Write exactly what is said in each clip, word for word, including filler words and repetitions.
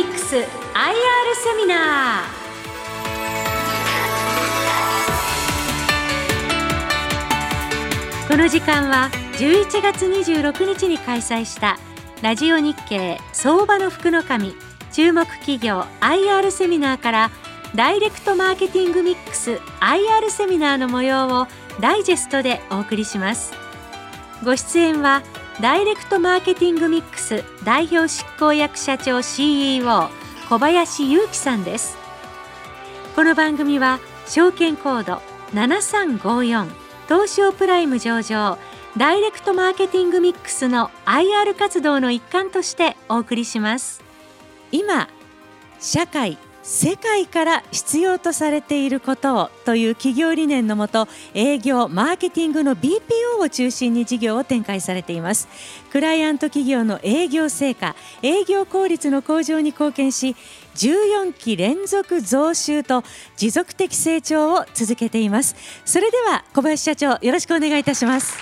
ミックス アイアール セミナー。この時間はじゅういちがつにじゅうろくにちに開催したラジオ日経相場の福の神注目企業 アイアール セミナーからダイレクトマーケティングミックス アイアール セミナーの模様をダイジェストでお送りします。ご出演はダイレクトマーケティングミックス代表執行役社長 シーイーオー 小林裕樹さんです。この番組は証券コードななさんごよん東証プライム上場ダイレクトマーケティングミックスの アイアール 活動の一環としてお送りします。今社会世界から必要とされていることをという企業理念のもと、営業マーケティングの ビーピーオー を中心に事業を展開されています。クライアント企業の営業成果営業効率の向上に貢献し、じゅうよんき連続増収と持続的成長を続けています。それでは小林社長、よろしくお願いいたします。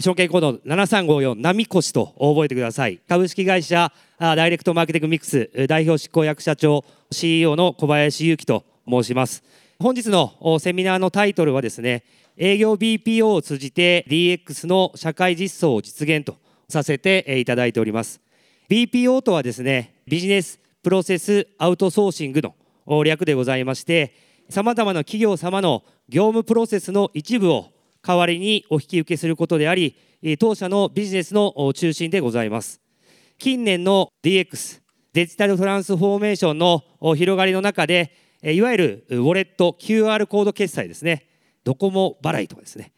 証券コードななさんごよん波越と覚えてください。株式会社ダイレクトマーケティングミックス代表執行役社長 シーイーオー の小林裕樹と申します。本日のセミナーのタイトルはですね、営業 ビーピーオー を通じて ディーエックス の社会実装を実現とさせていただいております。 ビーピーオー とはですね、ビジネスプロセスアウトソーシングの略でございまして、様々な企業様の業務プロセスの一部を代わりにお引き受けすることであり、当社のビジネスの中心でございます。近年の ディーエックス デジタルトランスフォーメーションの広がりの中で、いわゆるウォレット キューアール コード決済ですね、ドコモ払いとかですね、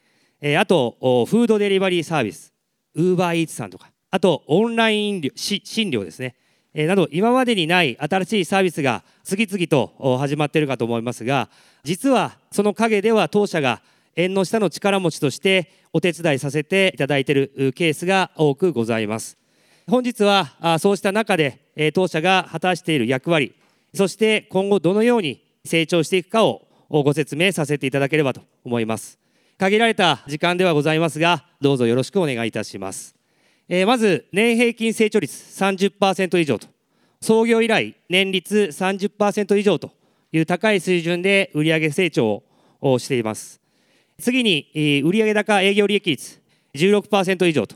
あとフードデリバリーサービスウーバーイーツさんとか、あとオンライン診療ですね、えー、など今までにない新しいサービスが次々と始まっているかと思いますが、実はその陰では当社が縁の下の力持ちとしてお手伝いさせていただいているケースが多くございます。本日はそうした中で当社が果たしている役割、そして今後どのように成長していくかをご説明させていただければと思います。限られた時間ではございますが、どうぞよろしくお願いいたします。えー、まず年平均成長率 さんじゅっパーセント 以上と、創業以来年率 さんじゅっパーセント 以上という高い水準で売上成長をしています。次に売上高営業利益率 じゅうろくパーセント 以上と、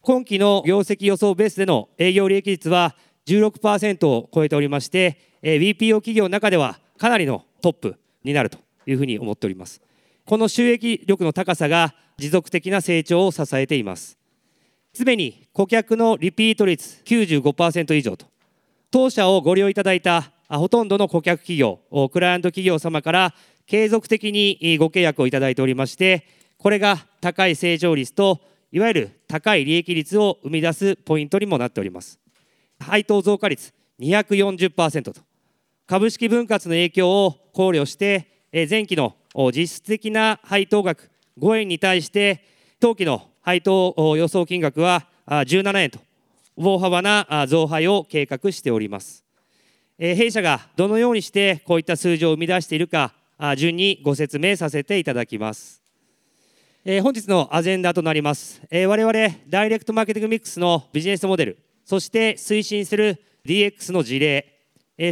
今期の業績予想ベースでの営業利益率は じゅうろくパーセント を超えておりまして、 ビーピーオー 企業の中ではかなりのトップになるというふうに思っております。この収益力の高さが持続的な成長を支えています。すでに顧客のリピート率 きゅうじゅうごパーセント 以上と、当社をご利用いただいたほとんどの顧客企業クライアント企業様から継続的にご契約をいただいておりまして、これが高い成長率といわゆる高い利益率を生み出すポイントにもなっております。配当増加率 にひゃくよんじゅっパーセント と、株式分割の影響を考慮して前期の実質的な配当額ごえんに対して当期の配当予想金額はじゅうななえんと、大幅な増配を計画しております。弊社がどのようにしてこういった数字を生み出しているか、順にご説明させていただきます。本日のアジェンダとなります、我々ダイレクトマーケティングミックスのビジネスモデル、そして推進する ディーエックス の事例、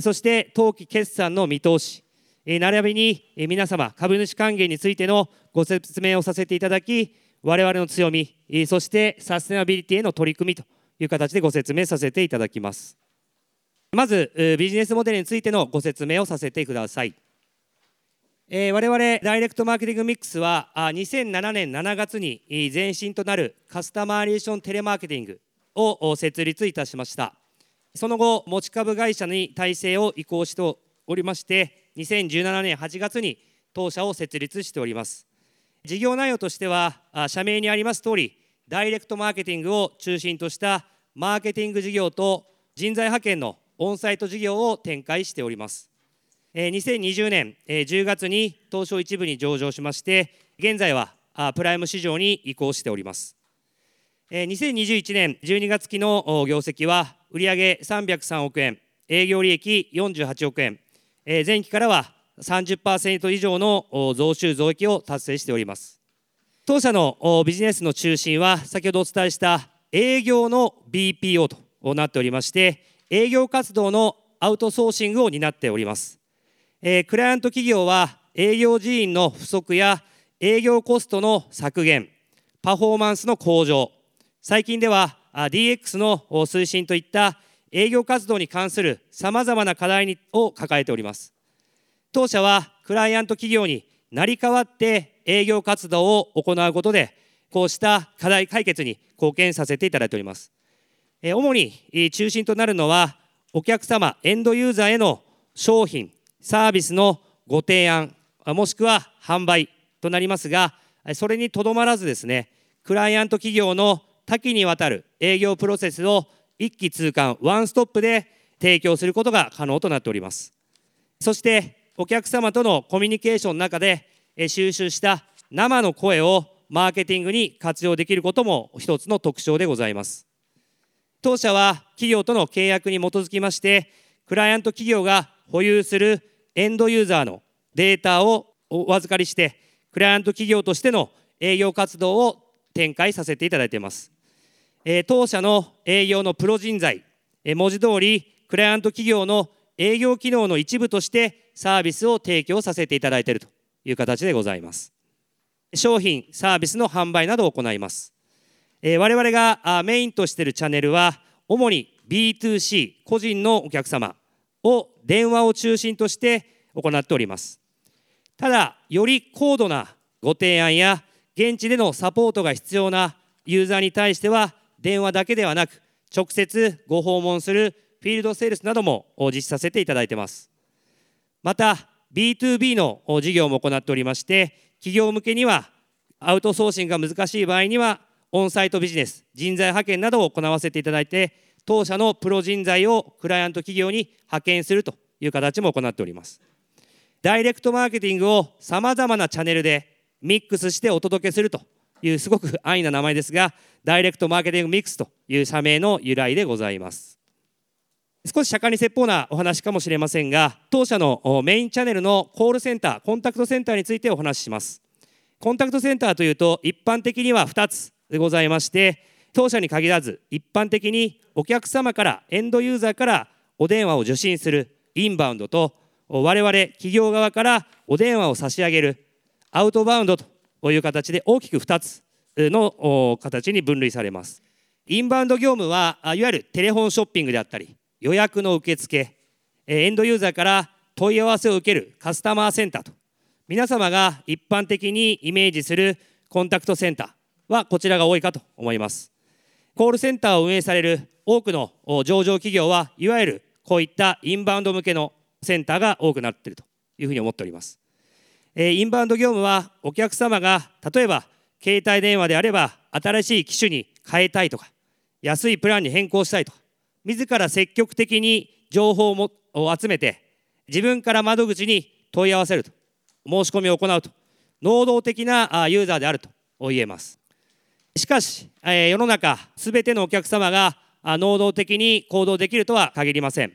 そして当期決算の見通し、並びに皆様株主還元についてのご説明をさせていただき、我々の強み、そしてサステナビリティへの取り組みという形でご説明させていただきます。まずビジネスモデルについてのご説明をさせてください。我々ダイレクトマーケティングミックスはにせんななねんしちがつに前身となるカスタマーリレーションテレマーケティングを設立いたしました。その後持ち株会社に体制を移行しておりまして、にせんじゅうななねんはちがつに当社を設立しております。事業内容としては社名にあります通り、ダイレクトマーケティングを中心としたマーケティング事業と人材派遣のオンサイト事業を展開しております。にせんにじゅうねんじゅうがつに東証一部に上場しまして、現在はプライム市場に移行しております。にせんにじゅういちねんじゅうにがつ期の業績は売上さんびゃくさんおくえん、営業利益よんじゅうはちおくえん、前期からは さんじゅっパーセント 以上の増収増益を達成しております。当社のビジネスの中心は、先ほどお伝えした営業の ビーピーオー となっておりまして、営業活動のアウトソーシングを担っております。えー、クライアント企業は営業人員の不足や営業コストの削減、パフォーマンスの向上、最近では ディーエックス の推進といった営業活動に関するさまざまな課題を抱えております。当社はクライアント企業に成り代わって営業活動を行うことで、こうした課題解決に貢献させていただいております。主に中心となるのは、お客様エンドユーザーへの商品サービスのご提案、もしくは販売となりますが、それにとどまらずですね、クライアント企業の多岐にわたる営業プロセスを一気通貫、ワンストップで提供することが可能となっております。そしてお客様とのコミュニケーションの中で収集した生の声をマーケティングに活用できることも一つの特徴でございます。当社は企業との契約に基づきまして、クライアント企業が保有するエンドユーザーのデータをお預かりして、クライアント企業としての営業活動を展開させていただいています。えー、当社の営業のプロ人材、えー、文字通りクライアント企業の営業機能の一部としてサービスを提供させていただいているという形でございます。商品サービスの販売などを行います。えー、我々がメインとしているチャンネルは、主に ビーツーシー 個人のお客様を電話を中心として行っております。ただ、より高度なご提案や現地でのサポートが必要なユーザーに対しては、電話だけではなく直接ご訪問するフィールドセールスなども実施させていただいています。また ビーツービー の事業も行っておりまして、企業向けにはアウトソーシングが難しい場合にはオンサイトビジネス、人材派遣などを行わせていただいて、当社のプロ人材をクライアント企業に派遣するという形も行っております。ダイレクトマーケティングをさまざまなチャンネルでミックスしてお届けするという、すごく安易な名前ですが、ダイレクトマーケティングミックスという社名の由来でございます。少し釈迦に説法なお話かもしれませんが、当社のメインチャンネルのコールセンター、コンタクトセンターについてお話しします。コンタクトセンターというと、一般的にはふたつでございまして、当社に限らず一般的にお客様から、エンドユーザーからお電話を受信するインバウンドと、我々企業側からお電話を差し上げるアウトバウンドという形で、大きくふたつの形に分類されます。インバウンド業務は、いわゆるテレフォンショッピングであったり、予約の受付、エンドユーザーから問い合わせを受けるカスタマーセンターと、皆様が一般的にイメージするコンタクトセンターはこちらが多いかと思います。コールセンターを運営される多くの上場企業は、いわゆるこういったインバウンド向けのセンターが多くなっているというふうに思っております。インバウンド業務は、お客様が例えば携帯電話であれば新しい機種に変えたいとか、安いプランに変更したいとか、自ら積極的に情報を集めて自分から窓口に問い合わせると、申し込みを行うと、能動的なユーザーであると言えます。しかし世の中すべてのお客様が能動的に行動できるとは限りません。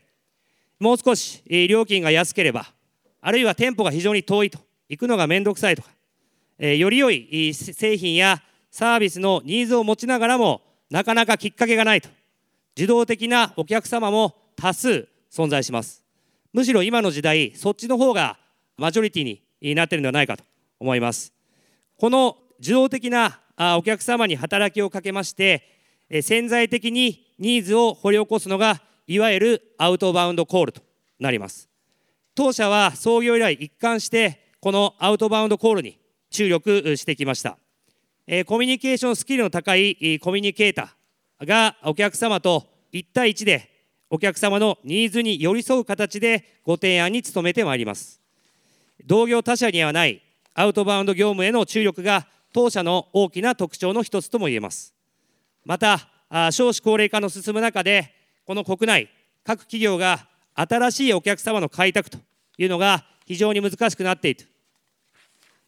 もう少し料金が安ければ、あるいは店舗が非常に遠いと、行くのがめんどくさいとか、えー、より良い製品やサービスのニーズを持ちながらも、なかなかきっかけがないと、受動的なお客様も多数存在します。むしろ今の時代、そっちの方がマジョリティになっているのではないかと思います。この受動的なお客様に働きをかけまして、潜在的にニーズを掘り起こすのが、いわゆるアウトバウンドコールとなります。当社は創業以来一貫して、このアウトバウンドコールに注力してきました。コミュニケーションスキルの高いコミュニケーターが、お客様といち対いちでお客様のニーズに寄り添う形でご提案に努めてまいります。同業他社にはないアウトバウンド業務への注力が、当社の大きな特徴の一つともいえます。また、少子高齢化の進む中で、この国内各企業が新しいお客様の開拓というのが非常に難しくなっている。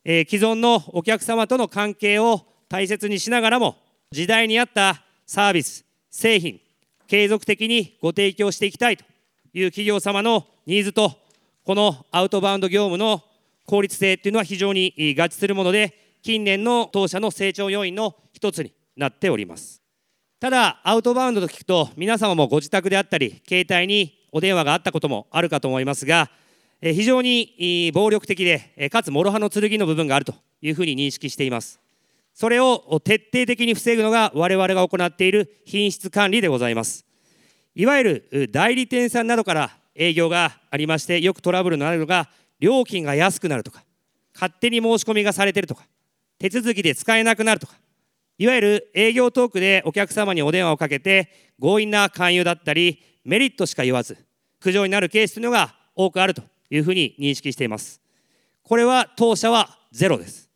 えー、既存のお客様との関係を大切にしながらも、時代に合ったサービス、製品、継続的にご提供していきたいという企業様のニーズと、このアウトバウンド業務の効率性というのは非常に合致するもので、近年の当社の成長要因の一つになっております。ただアウトバウンドと聞くと、皆様もご自宅であったり携帯にお電話があったこともあるかと思いますが、非常に暴力的でかつ諸刃の剣の部分があるというふうに認識しています。それを徹底的に防ぐのが我々が行っている品質管理でございます。いわゆる代理店さんなどから営業がありまして、よくトラブルになるのが料金が安くなるとか、勝手に申し込みがされてるとか、手続きで使えなくなるとか、いわゆる営業トークでお客様にお電話をかけて強引な勧誘だったり、メリットしか言わず苦情になるケースというのが多くあるというふうに認識しています。これは当社はゼロです。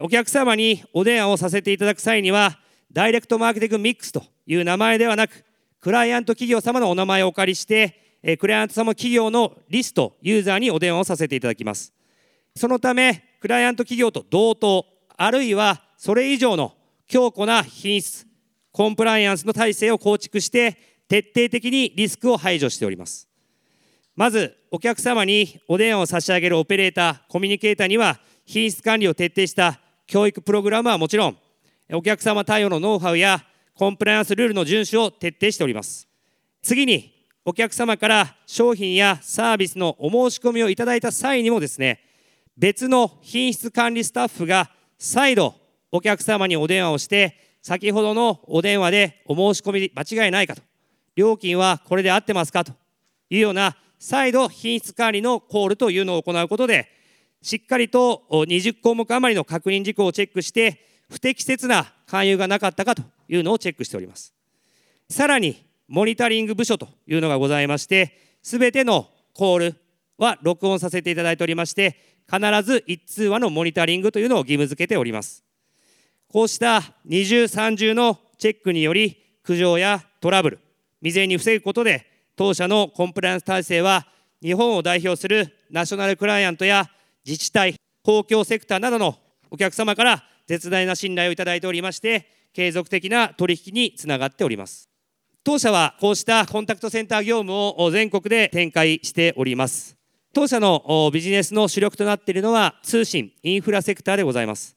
お客様にお電話をさせていただく際には、ダイレクトマーケティングミックスという名前ではなく、クライアント企業様のお名前をお借りして、クライアント様企業のリスト、ユーザーにお電話をさせていただきます。そのため、クライアント企業と同等、あるいはそれ以上の強固な品質、コンプライアンスの体制を構築して、徹底的にリスクを排除しております。まず、お客様にお電話を差し上げるオペレーター、コミュニケーターには、品質管理を徹底した教育プログラムはもちろん、お客様対応のノウハウやコンプライアンスルールの遵守を徹底しております。次に、お客様から商品やサービスのお申し込みをいただいた際にもですね、別の品質管理スタッフが再度お客様にお電話をして、先ほどのお電話でお申し込み間違いないかと、料金はこれで合ってますかというような再度品質管理のコールというのを行うことで、しっかりとにじゅっこうもく余りの確認事項をチェックして、不適切な勧誘がなかったかというのをチェックしております。さらにモニタリング部署というのがございまして、すべてのコールは録音させていただいておりまして、必ず一通話のモニタリングというのを義務付けております。こうした二重三重のチェックにより、苦情やトラブル未然に防ぐことで、当社のコンプライアンス体制は日本を代表するナショナルクライアントや自治体、公共セクターなどのお客様から絶大な信頼をいただいておりまして、継続的な取引につながっております。当社はこうしたコンタクトセンター業務を全国で展開しております。当社のビジネスの主力となっているのは通信、インフラセクターでございます。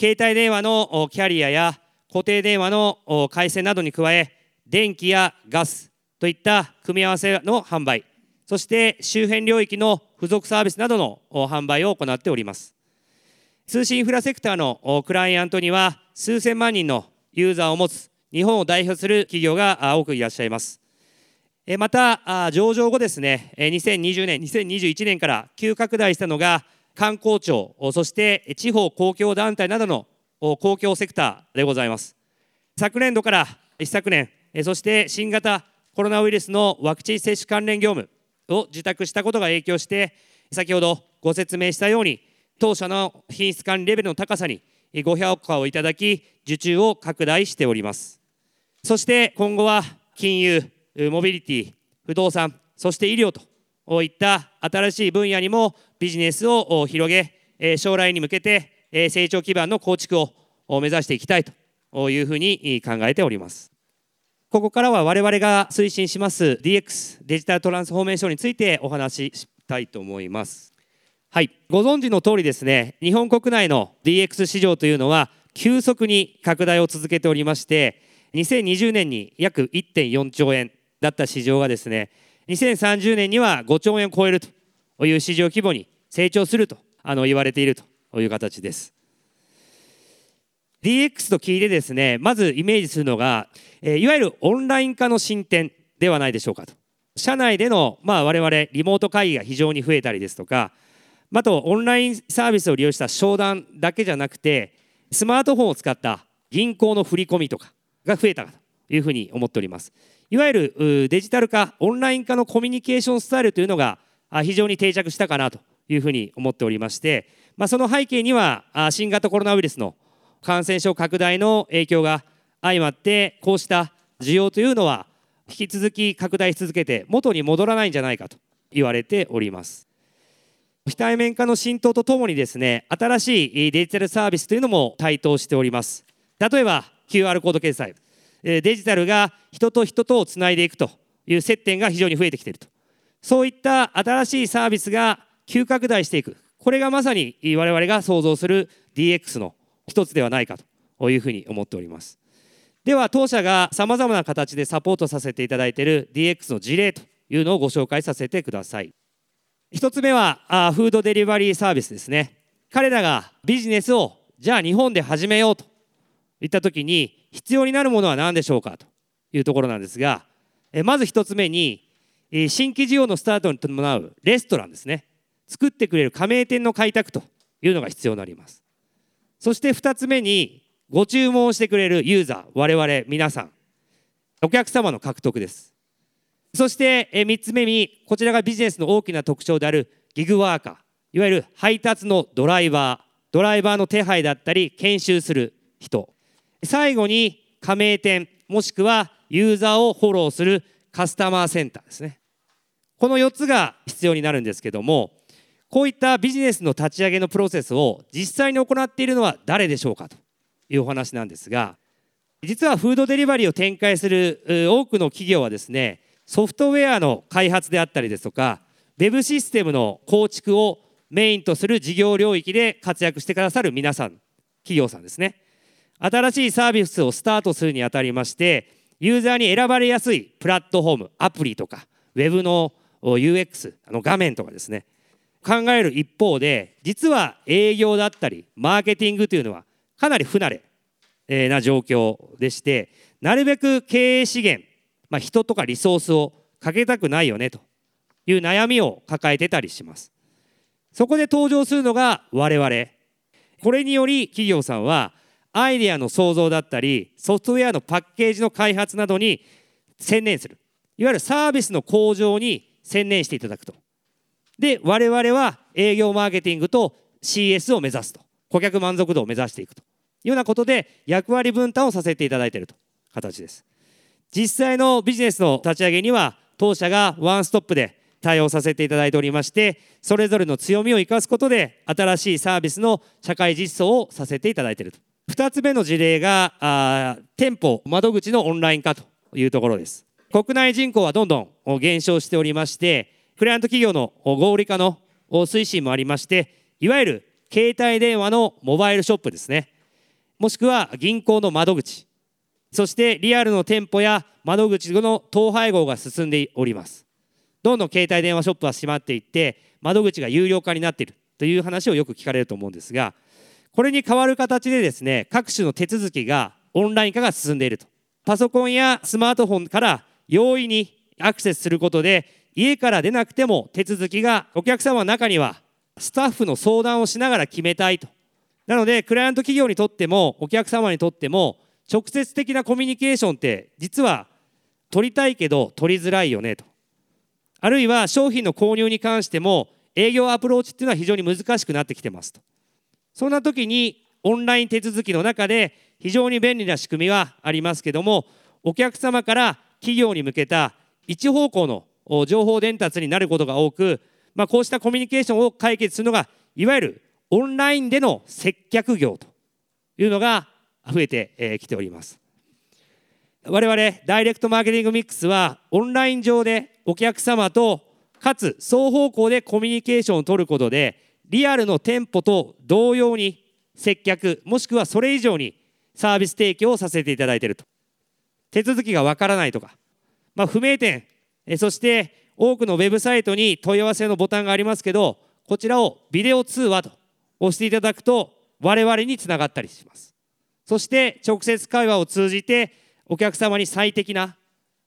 携帯電話のキャリアや固定電話の回線などに加え、電気やガスといった組み合わせの販売、そして周辺領域の付属サービスなどの販売を行っております。通信インフラセクターのクライアントには、数千万人のユーザーを持つ日本を代表する企業が多くいらっしゃいます。また、上場後ですね、にせんにじゅうねん、にせんにじゅういちねんから急拡大したのが観光庁、そして地方公共団体などの公共セクターでございます。昨年度から一昨年、そして新型コロナウイルスのワクチン接種関連業務を受託したことが影響して、先ほどご説明したように、当社の品質管理レベルの高さにご評価をいただき、受注を拡大しております。そして今後は金融、モビリティ、不動産、そして医療といった新しい分野にもビジネスを広げ、将来に向けて成長基盤の構築を目指していきたいというふうに考えております。ここからは我々が推進します ディーエックス デジタルトランスフォーメーションについてお話ししたいと思います。はい、ご存知の通りですね、日本国内の ディーエックス 市場というのは急速に拡大を続けておりまして、にせんにじゅうねんに約 いってんよんちょうえんだった市場がですね、にせんさんじゅうねんにはごちょうえんを超えるという市場規模に成長するとあの言われているという形です。ディーエックス と聞いてですね、まずイメージするのが、えー、いわゆるオンライン化の進展ではないでしょうかと。社内での、まあ、我々リモート会議が非常に増えたりですとか、あとオンラインサービスを利用した商談だけじゃなくて、スマートフォンを使った銀行の振り込みとかが増えたかというふうに思っております。いわゆるデジタル化、オンライン化のコミュニケーションスタイルというのが非常に定着したかなというふうに思っておりまして、まあ、その背景には新型コロナウイルスの感染症拡大の影響が相まって、こうした需要というのは引き続き拡大し続けて元に戻らないんじゃないかと言われております。非対面化の浸透とともにですね、新しいデジタルサービスというのも台頭しております。例えば キューアール コード決済、デジタルが人と人とをつないでいくという接点が非常に増えてきていると、そういった新しいサービスが急拡大していく、これがまさに我々が想像する ディーエックス の一つではないかというふうに思っております。では当社がさまざまな形でサポートさせていただいている ディーエックス の事例というのをご紹介させてください。一つ目はフードデリバリーサービスですね。彼らがビジネスをじゃあ日本で始めようといったときに必要になるものは何でしょうかというところなんですが、まず一つ目に新規事業のスタートに伴うレストランですね、作ってくれる加盟店の開拓というのが必要になります。そして二つ目にご注文してくれるユーザー、我々皆さん、お客様の獲得です。そしてみっつめに、こちらがビジネスの大きな特徴であるギグワーカー、いわゆる配達のドライバードライバーの手配だったり研修する人、最後に加盟店もしくはユーザーをフォローするカスタマーセンターですね。このよっつが必要になるんですけども、こういったビジネスの立ち上げのプロセスを実際に行っているのは誰でしょうかというお話なんですが、実はフードデリバリーを展開する多くの企業はですね、ソフトウェアの開発であったりですとか、ウェブシステムの構築をメインとする事業領域で活躍してくださる皆さん、企業さんですね。新しいサービスをスタートするにあたりまして、ユーザーに選ばれやすいプラットフォーム、アプリとか、ウェブの ユーエックス、あの画面とかですね、考える一方で、実は営業だったり、マーケティングというのはかなり不慣れな状況でして、なるべく経営資源、まあ、人とかリソースをかけたくないよねという悩みを抱えてたりします。そこで登場するのが我々。これにより企業さんはアイデアの創造だったり、ソフトウェアのパッケージの開発などに専念する、いわゆるサービスの向上に専念していただくと。で、我々は営業マーケティングと シーエス を目指すと、顧客満足度を目指していくというようなことで役割分担をさせていただいているという形です。実際のビジネスの立ち上げには当社がワンストップで対応させていただいておりまして、それぞれの強みを生かすことで新しいサービスの社会実装をさせていただいていると。ふたつめの事例があ店舗窓口のオンライン化というところです。国内人口はどんどん減少しておりまして、クライアント企業の合理化の推進もありまして、いわゆる携帯電話のモバイルショップですね、もしくは銀行の窓口、そしてリアルの店舗や窓口の統廃合が進んでおります。どんどん携帯電話ショップは閉まっていって、窓口が有料化になっているという話をよく聞かれると思うんですが、これに代わる形でですね、各種の手続きがオンライン化が進んでいると。パソコンやスマートフォンから容易にアクセスすることで、家から出なくても手続きが、お客様の中にはスタッフの相談をしながら決めたいと。なのでクライアント企業にとってもお客様にとっても、直接的なコミュニケーションって実は取りたいけど取りづらいよねと。あるいは商品の購入に関しても営業アプローチっていうのは非常に難しくなってきてますと。そんな時にオンライン手続きの中で非常に便利な仕組みはありますけども、お客様から企業に向けた一方向の情報伝達になることが多く、まあ、こうしたコミュニケーションを解決するのがいわゆるオンラインでの接客業というのが増えてきております。我々ダイレクトマーケティングミックスはオンライン上でお客様とかつ双方向でコミュニケーションを取ることで、リアルの店舗と同様に接客もしくはそれ以上にサービス提供をさせていただいていると。手続きがわからないとか、まあ、不明点、そして多くのウェブサイトに問い合わせのボタンがありますけど、こちらをビデオ通話と押していただくと我々につながったりします。そして直接会話を通じてお客様に最適な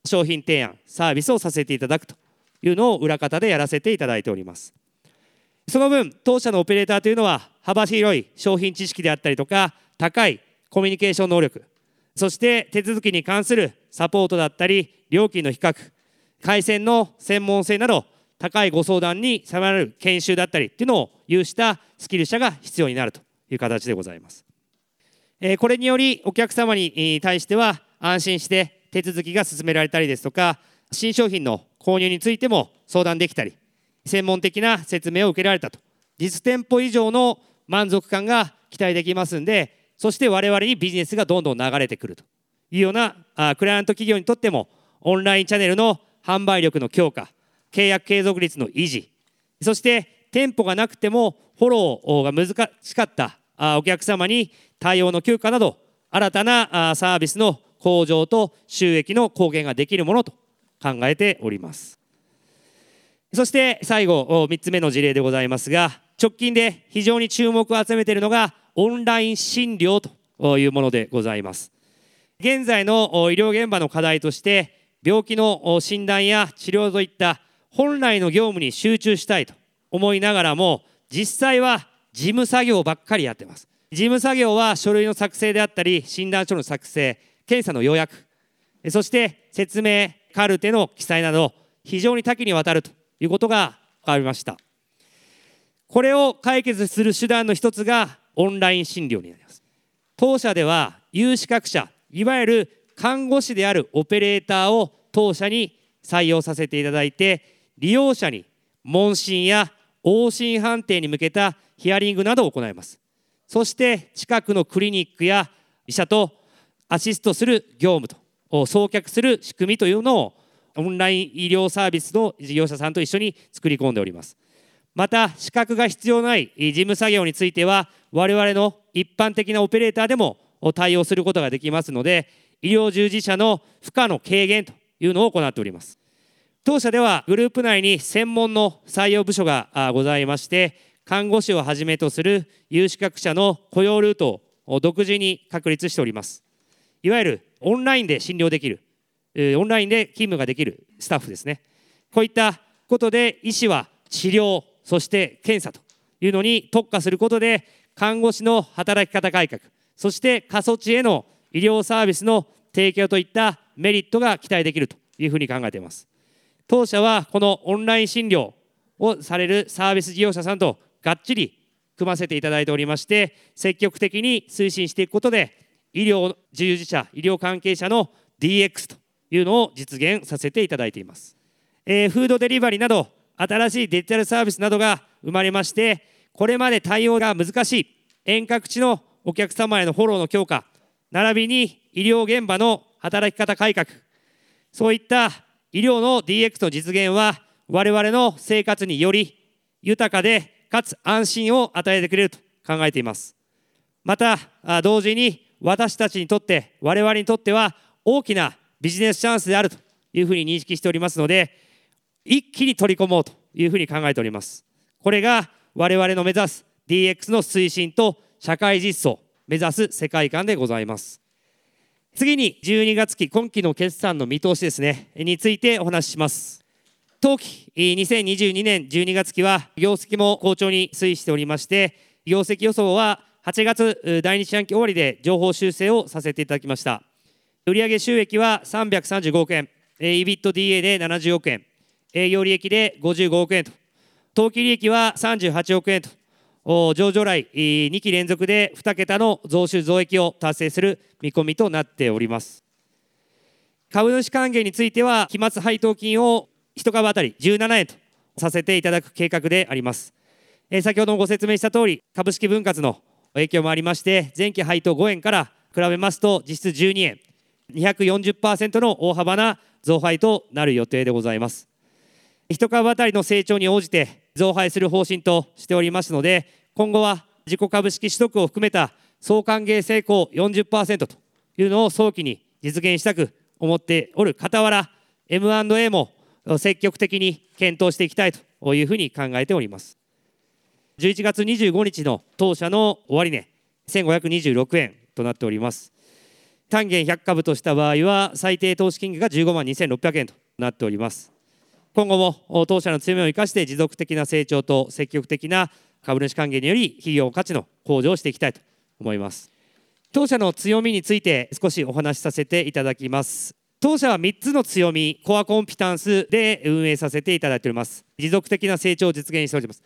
商品提案、サービスをさせていただくというのを裏方でやらせていただいております。その分、当社のオペレーターというのは幅広い商品知識であったりとか、高いコミュニケーション能力、そして手続きに関するサポートだったり、料金の比較、回線の専門性など、高いご相談に迫る研修だったりというのを有したスキル者が必要になるという形でございます。これによりお客様に対しては安心して手続きが進められたりですとか、新商品の購入についても相談できたり、専門的な説明を受けられたと、実店舗以上の満足感が期待できますんで、そして我々にビジネスがどんどん流れてくるというような、クライアント企業にとってもオンラインチャンネルの販売力の強化、契約継続率の維持、そして店舗がなくてもフォローが難しかったお客様に対応の強化など、新たなサービスの向上と収益の貢献ができるものと考えております。そして最後みっつめの事例でございますが、直近で非常に注目を集めているのがオンライン診療というものでございます。現在の医療現場の課題として、病気の診断や治療といった本来の業務に集中したいと思いながらも、実際は事務作業ばっかりやってます。事務作業は書類の作成であったり、診断書の作成、検査の予約、そして説明、カルテの記載など、非常に多岐にわたるということが分かりました。これを解決する手段の一つがオンライン診療になります。当社では有資格者、いわゆる看護師であるオペレーターを当社に採用させていただいて、利用者に問診や往診判定に向けたヒアリングなどを行います。そして近くのクリニックや医者とアシストする業務と相却する仕組みというのをオンライン医療サービスの事業者さんと一緒に作り込んでおります。また資格が必要ない事務作業については、我々の一般的なオペレーターでも対応することができますので、医療従事者の負荷の軽減というのを行っております。当社ではグループ内に専門の採用部署がございまして、看護師をはじめとする有資格者の雇用ルートを独自に確立しております。いわゆるオンラインで診療できる、オンラインで勤務ができるスタッフですね。こういったことで医師は治療、そして検査というのに特化することで、看護師の働き方改革、そして過疎地への医療サービスの提供といったメリットが期待できるというふうに考えています。当社はこのオンライン診療をされるサービス事業者さんとがっちり組ませていただいておりまして、積極的に推進していくことで、医療従事者、医療関係者の ディーエックス というのを実現させていただいています。えー、フードデリバリーなど新しいデジタルサービスなどが生まれまして、これまで対応が難しい遠隔地のお客様へのフォローの強化、並びに医療現場の働き方改革、そういった医療の ディーエックス の実現は、我々の生活により豊かでかつ安心を与えてくれると考えています。また同時に私たちにとって、我々にとっては大きなビジネスチャンスであるというふうに認識しておりますので、一気に取り込もうというふうに考えております。これが我々の目指す ディーエックス の推進と社会実装、目指す世界観でございます。次にじゅうにがつ期今期の決算の見通しですねについてお話しします。当期にせんにじゅうにねんじゅうにがつ期は業績も好調に推移しておりまして、業績予想ははちがつ第に四半期終わりで上方修正をさせていただきました。売上収益はさんびゃくさんじゅうごおくえん、 EBITDA でななじゅうおくえん、営業利益でごじゅうごおくえんと、当期利益はさんじゅうはちおくえんと、上場来にき連続でにけたの増収増益を達成する見込みとなっております。株主還元については期末配当金をいちかぶ当たりじゅうななえんとさせていただく計画であります。先ほどもご説明した通り、株式分割の影響もありまして、前期配当ごえんから比べますと実質じゅうにえん、 にひゃくよんじゅっパーセント の大幅な増配となる予定でございます。いちかぶ当たりの成長に応じて増配する方針としておりますので、今後は自己株式取得を含めた総還元成功 よんじゅっパーセント というのを早期に実現したく思っておる傍ら、 エムアンドエー も積極的に検討していきたいというふうに考えております。じゅういちがつにじゅうごにちの当社の終値せんごひゃくにじゅうろくえんとなっております。単元ひゃくかぶとした場合は最低投資金額がじゅうごまんにせんろっぴゃくえんとなっております。今後も当社の強みを生かして持続的な成長と積極的な株主還元により企業価値の向上をしていきたいと思います。当社の強みについて少しお話しさせていただきます。当社はみっつの強み、コアコンピタンスで運営させていただいております。持続的な成長を実現しております。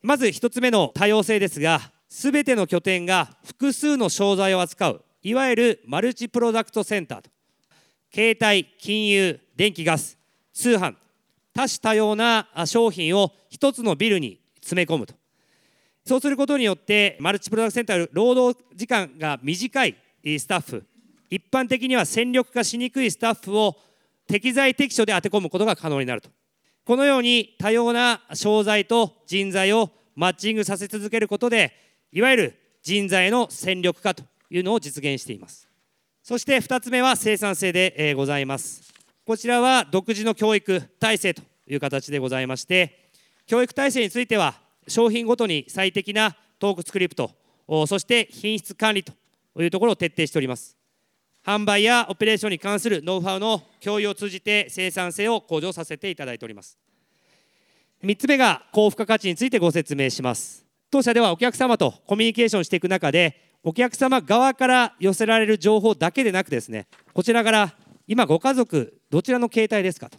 まずひとつめの多様性ですが、すべての拠点が複数の商材を扱う、いわゆるマルチプロダクトセンターと、携帯、金融、電気ガス、通販、多種多様な商品を一つのビルに詰め込むと。そうすることによってマルチプロダクトセンターの労働時間が短いスタッフ、一般的には戦力化しにくいスタッフを適材適所で当て込むことが可能になると。このように多様な商材と人材をマッチングさせ続けることで、いわゆる人材の戦力化というのを実現しています。そしてふたつめは生産性でございます。こちらは独自の教育体制という形でございまして、教育体制については商品ごとに最適なトークスクリプト、そして品質管理というところを徹底しております。販売やオペレーションに関するノウハウの共有を通じて生産性を向上させていただいております。みっつめが高付加価値についてご説明します。当社ではお客様とコミュニケーションしていく中で、お客様側から寄せられる情報だけでなくですね、こちらから今ご家族どちらの携帯ですかと、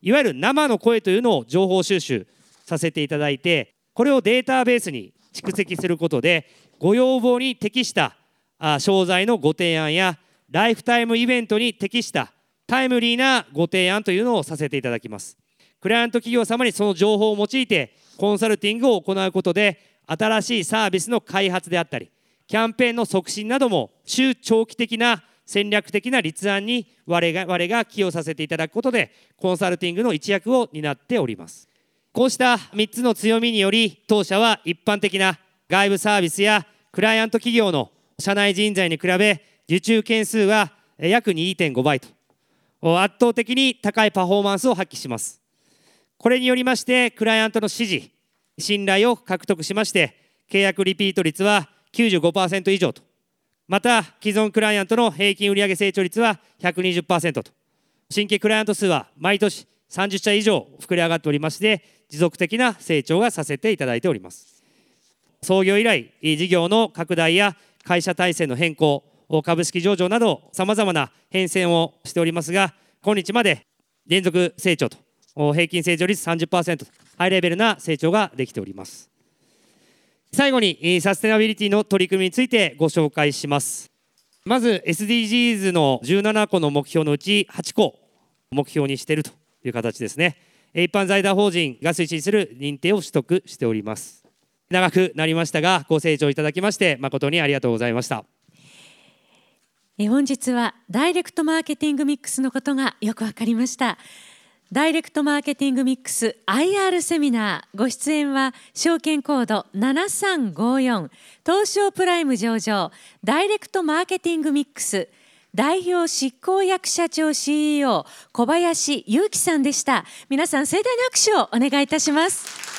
いわゆる生の声というのを情報収集させていただいて、これをデータベースに蓄積することで、ご要望に適した商材のご提案やライフタイムイベントに適したタイムリーなご提案というのをさせていただきます。クライアント企業様にその情報を用いてコンサルティングを行うことで、新しいサービスの開発であったりキャンペーンの促進なども中長期的な戦略的な立案に我々が寄与させていただくことで、コンサルティングの一役を担っております。こうしたみっつの強みにより、当社は一般的な外部サービスやクライアント企業の社内人材に比べ受注件数は約 にてんご 倍と圧倒的に高いパフォーマンスを発揮します。これによりまして、クライアントの支持信頼を獲得しまして、契約リピート率は きゅうじゅうごパーセント 以上と、また既存クライアントの平均売上成長率は ひゃくにじゅっパーセント と、新規クライアント数は毎年さんじゅっしゃ以上膨れ上がっておりまして、持続的な成長がさせていただいております。創業以来、事業の拡大や会社体制の変更、株式上場などさまざまな変遷をしておりますが、今日まで連続成長と平均成長率 さんじゅっパーセント とハイレベルな成長ができております。最後にサステナビリティの取り組みについてご紹介します。まず エスディージーズ のじゅうななこの目標のうちはちこ目標にしているという形ですね。一般財団法人が推進する認定を取得しております。長くなりましたが、ご清聴いただきまして誠にありがとうございました。本日はダイレクトマーケティングミックスのことがよく分かりました。ダイレクトマーケティングミックス アイアール セミナー、ご出演は証券コードななさんごよん東証プライム上場ダイレクトマーケティングミックス代表執行役社長 シーイーオー 小林祐樹さんでした。皆さん盛大な拍手をお願いいたします。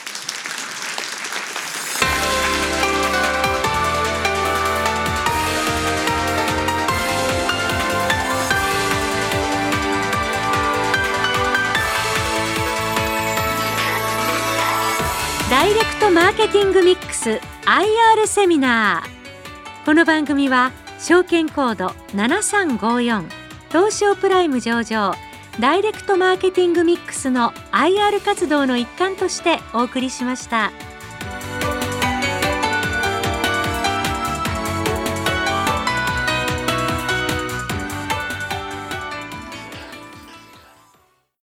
ダイレクトマーケティングミックス アイアール セミナー、この番組は証券コードななさんごよん東証プライム上場ダイレクトマーケティングミックスの アイアール 活動の一環としてお送りしました。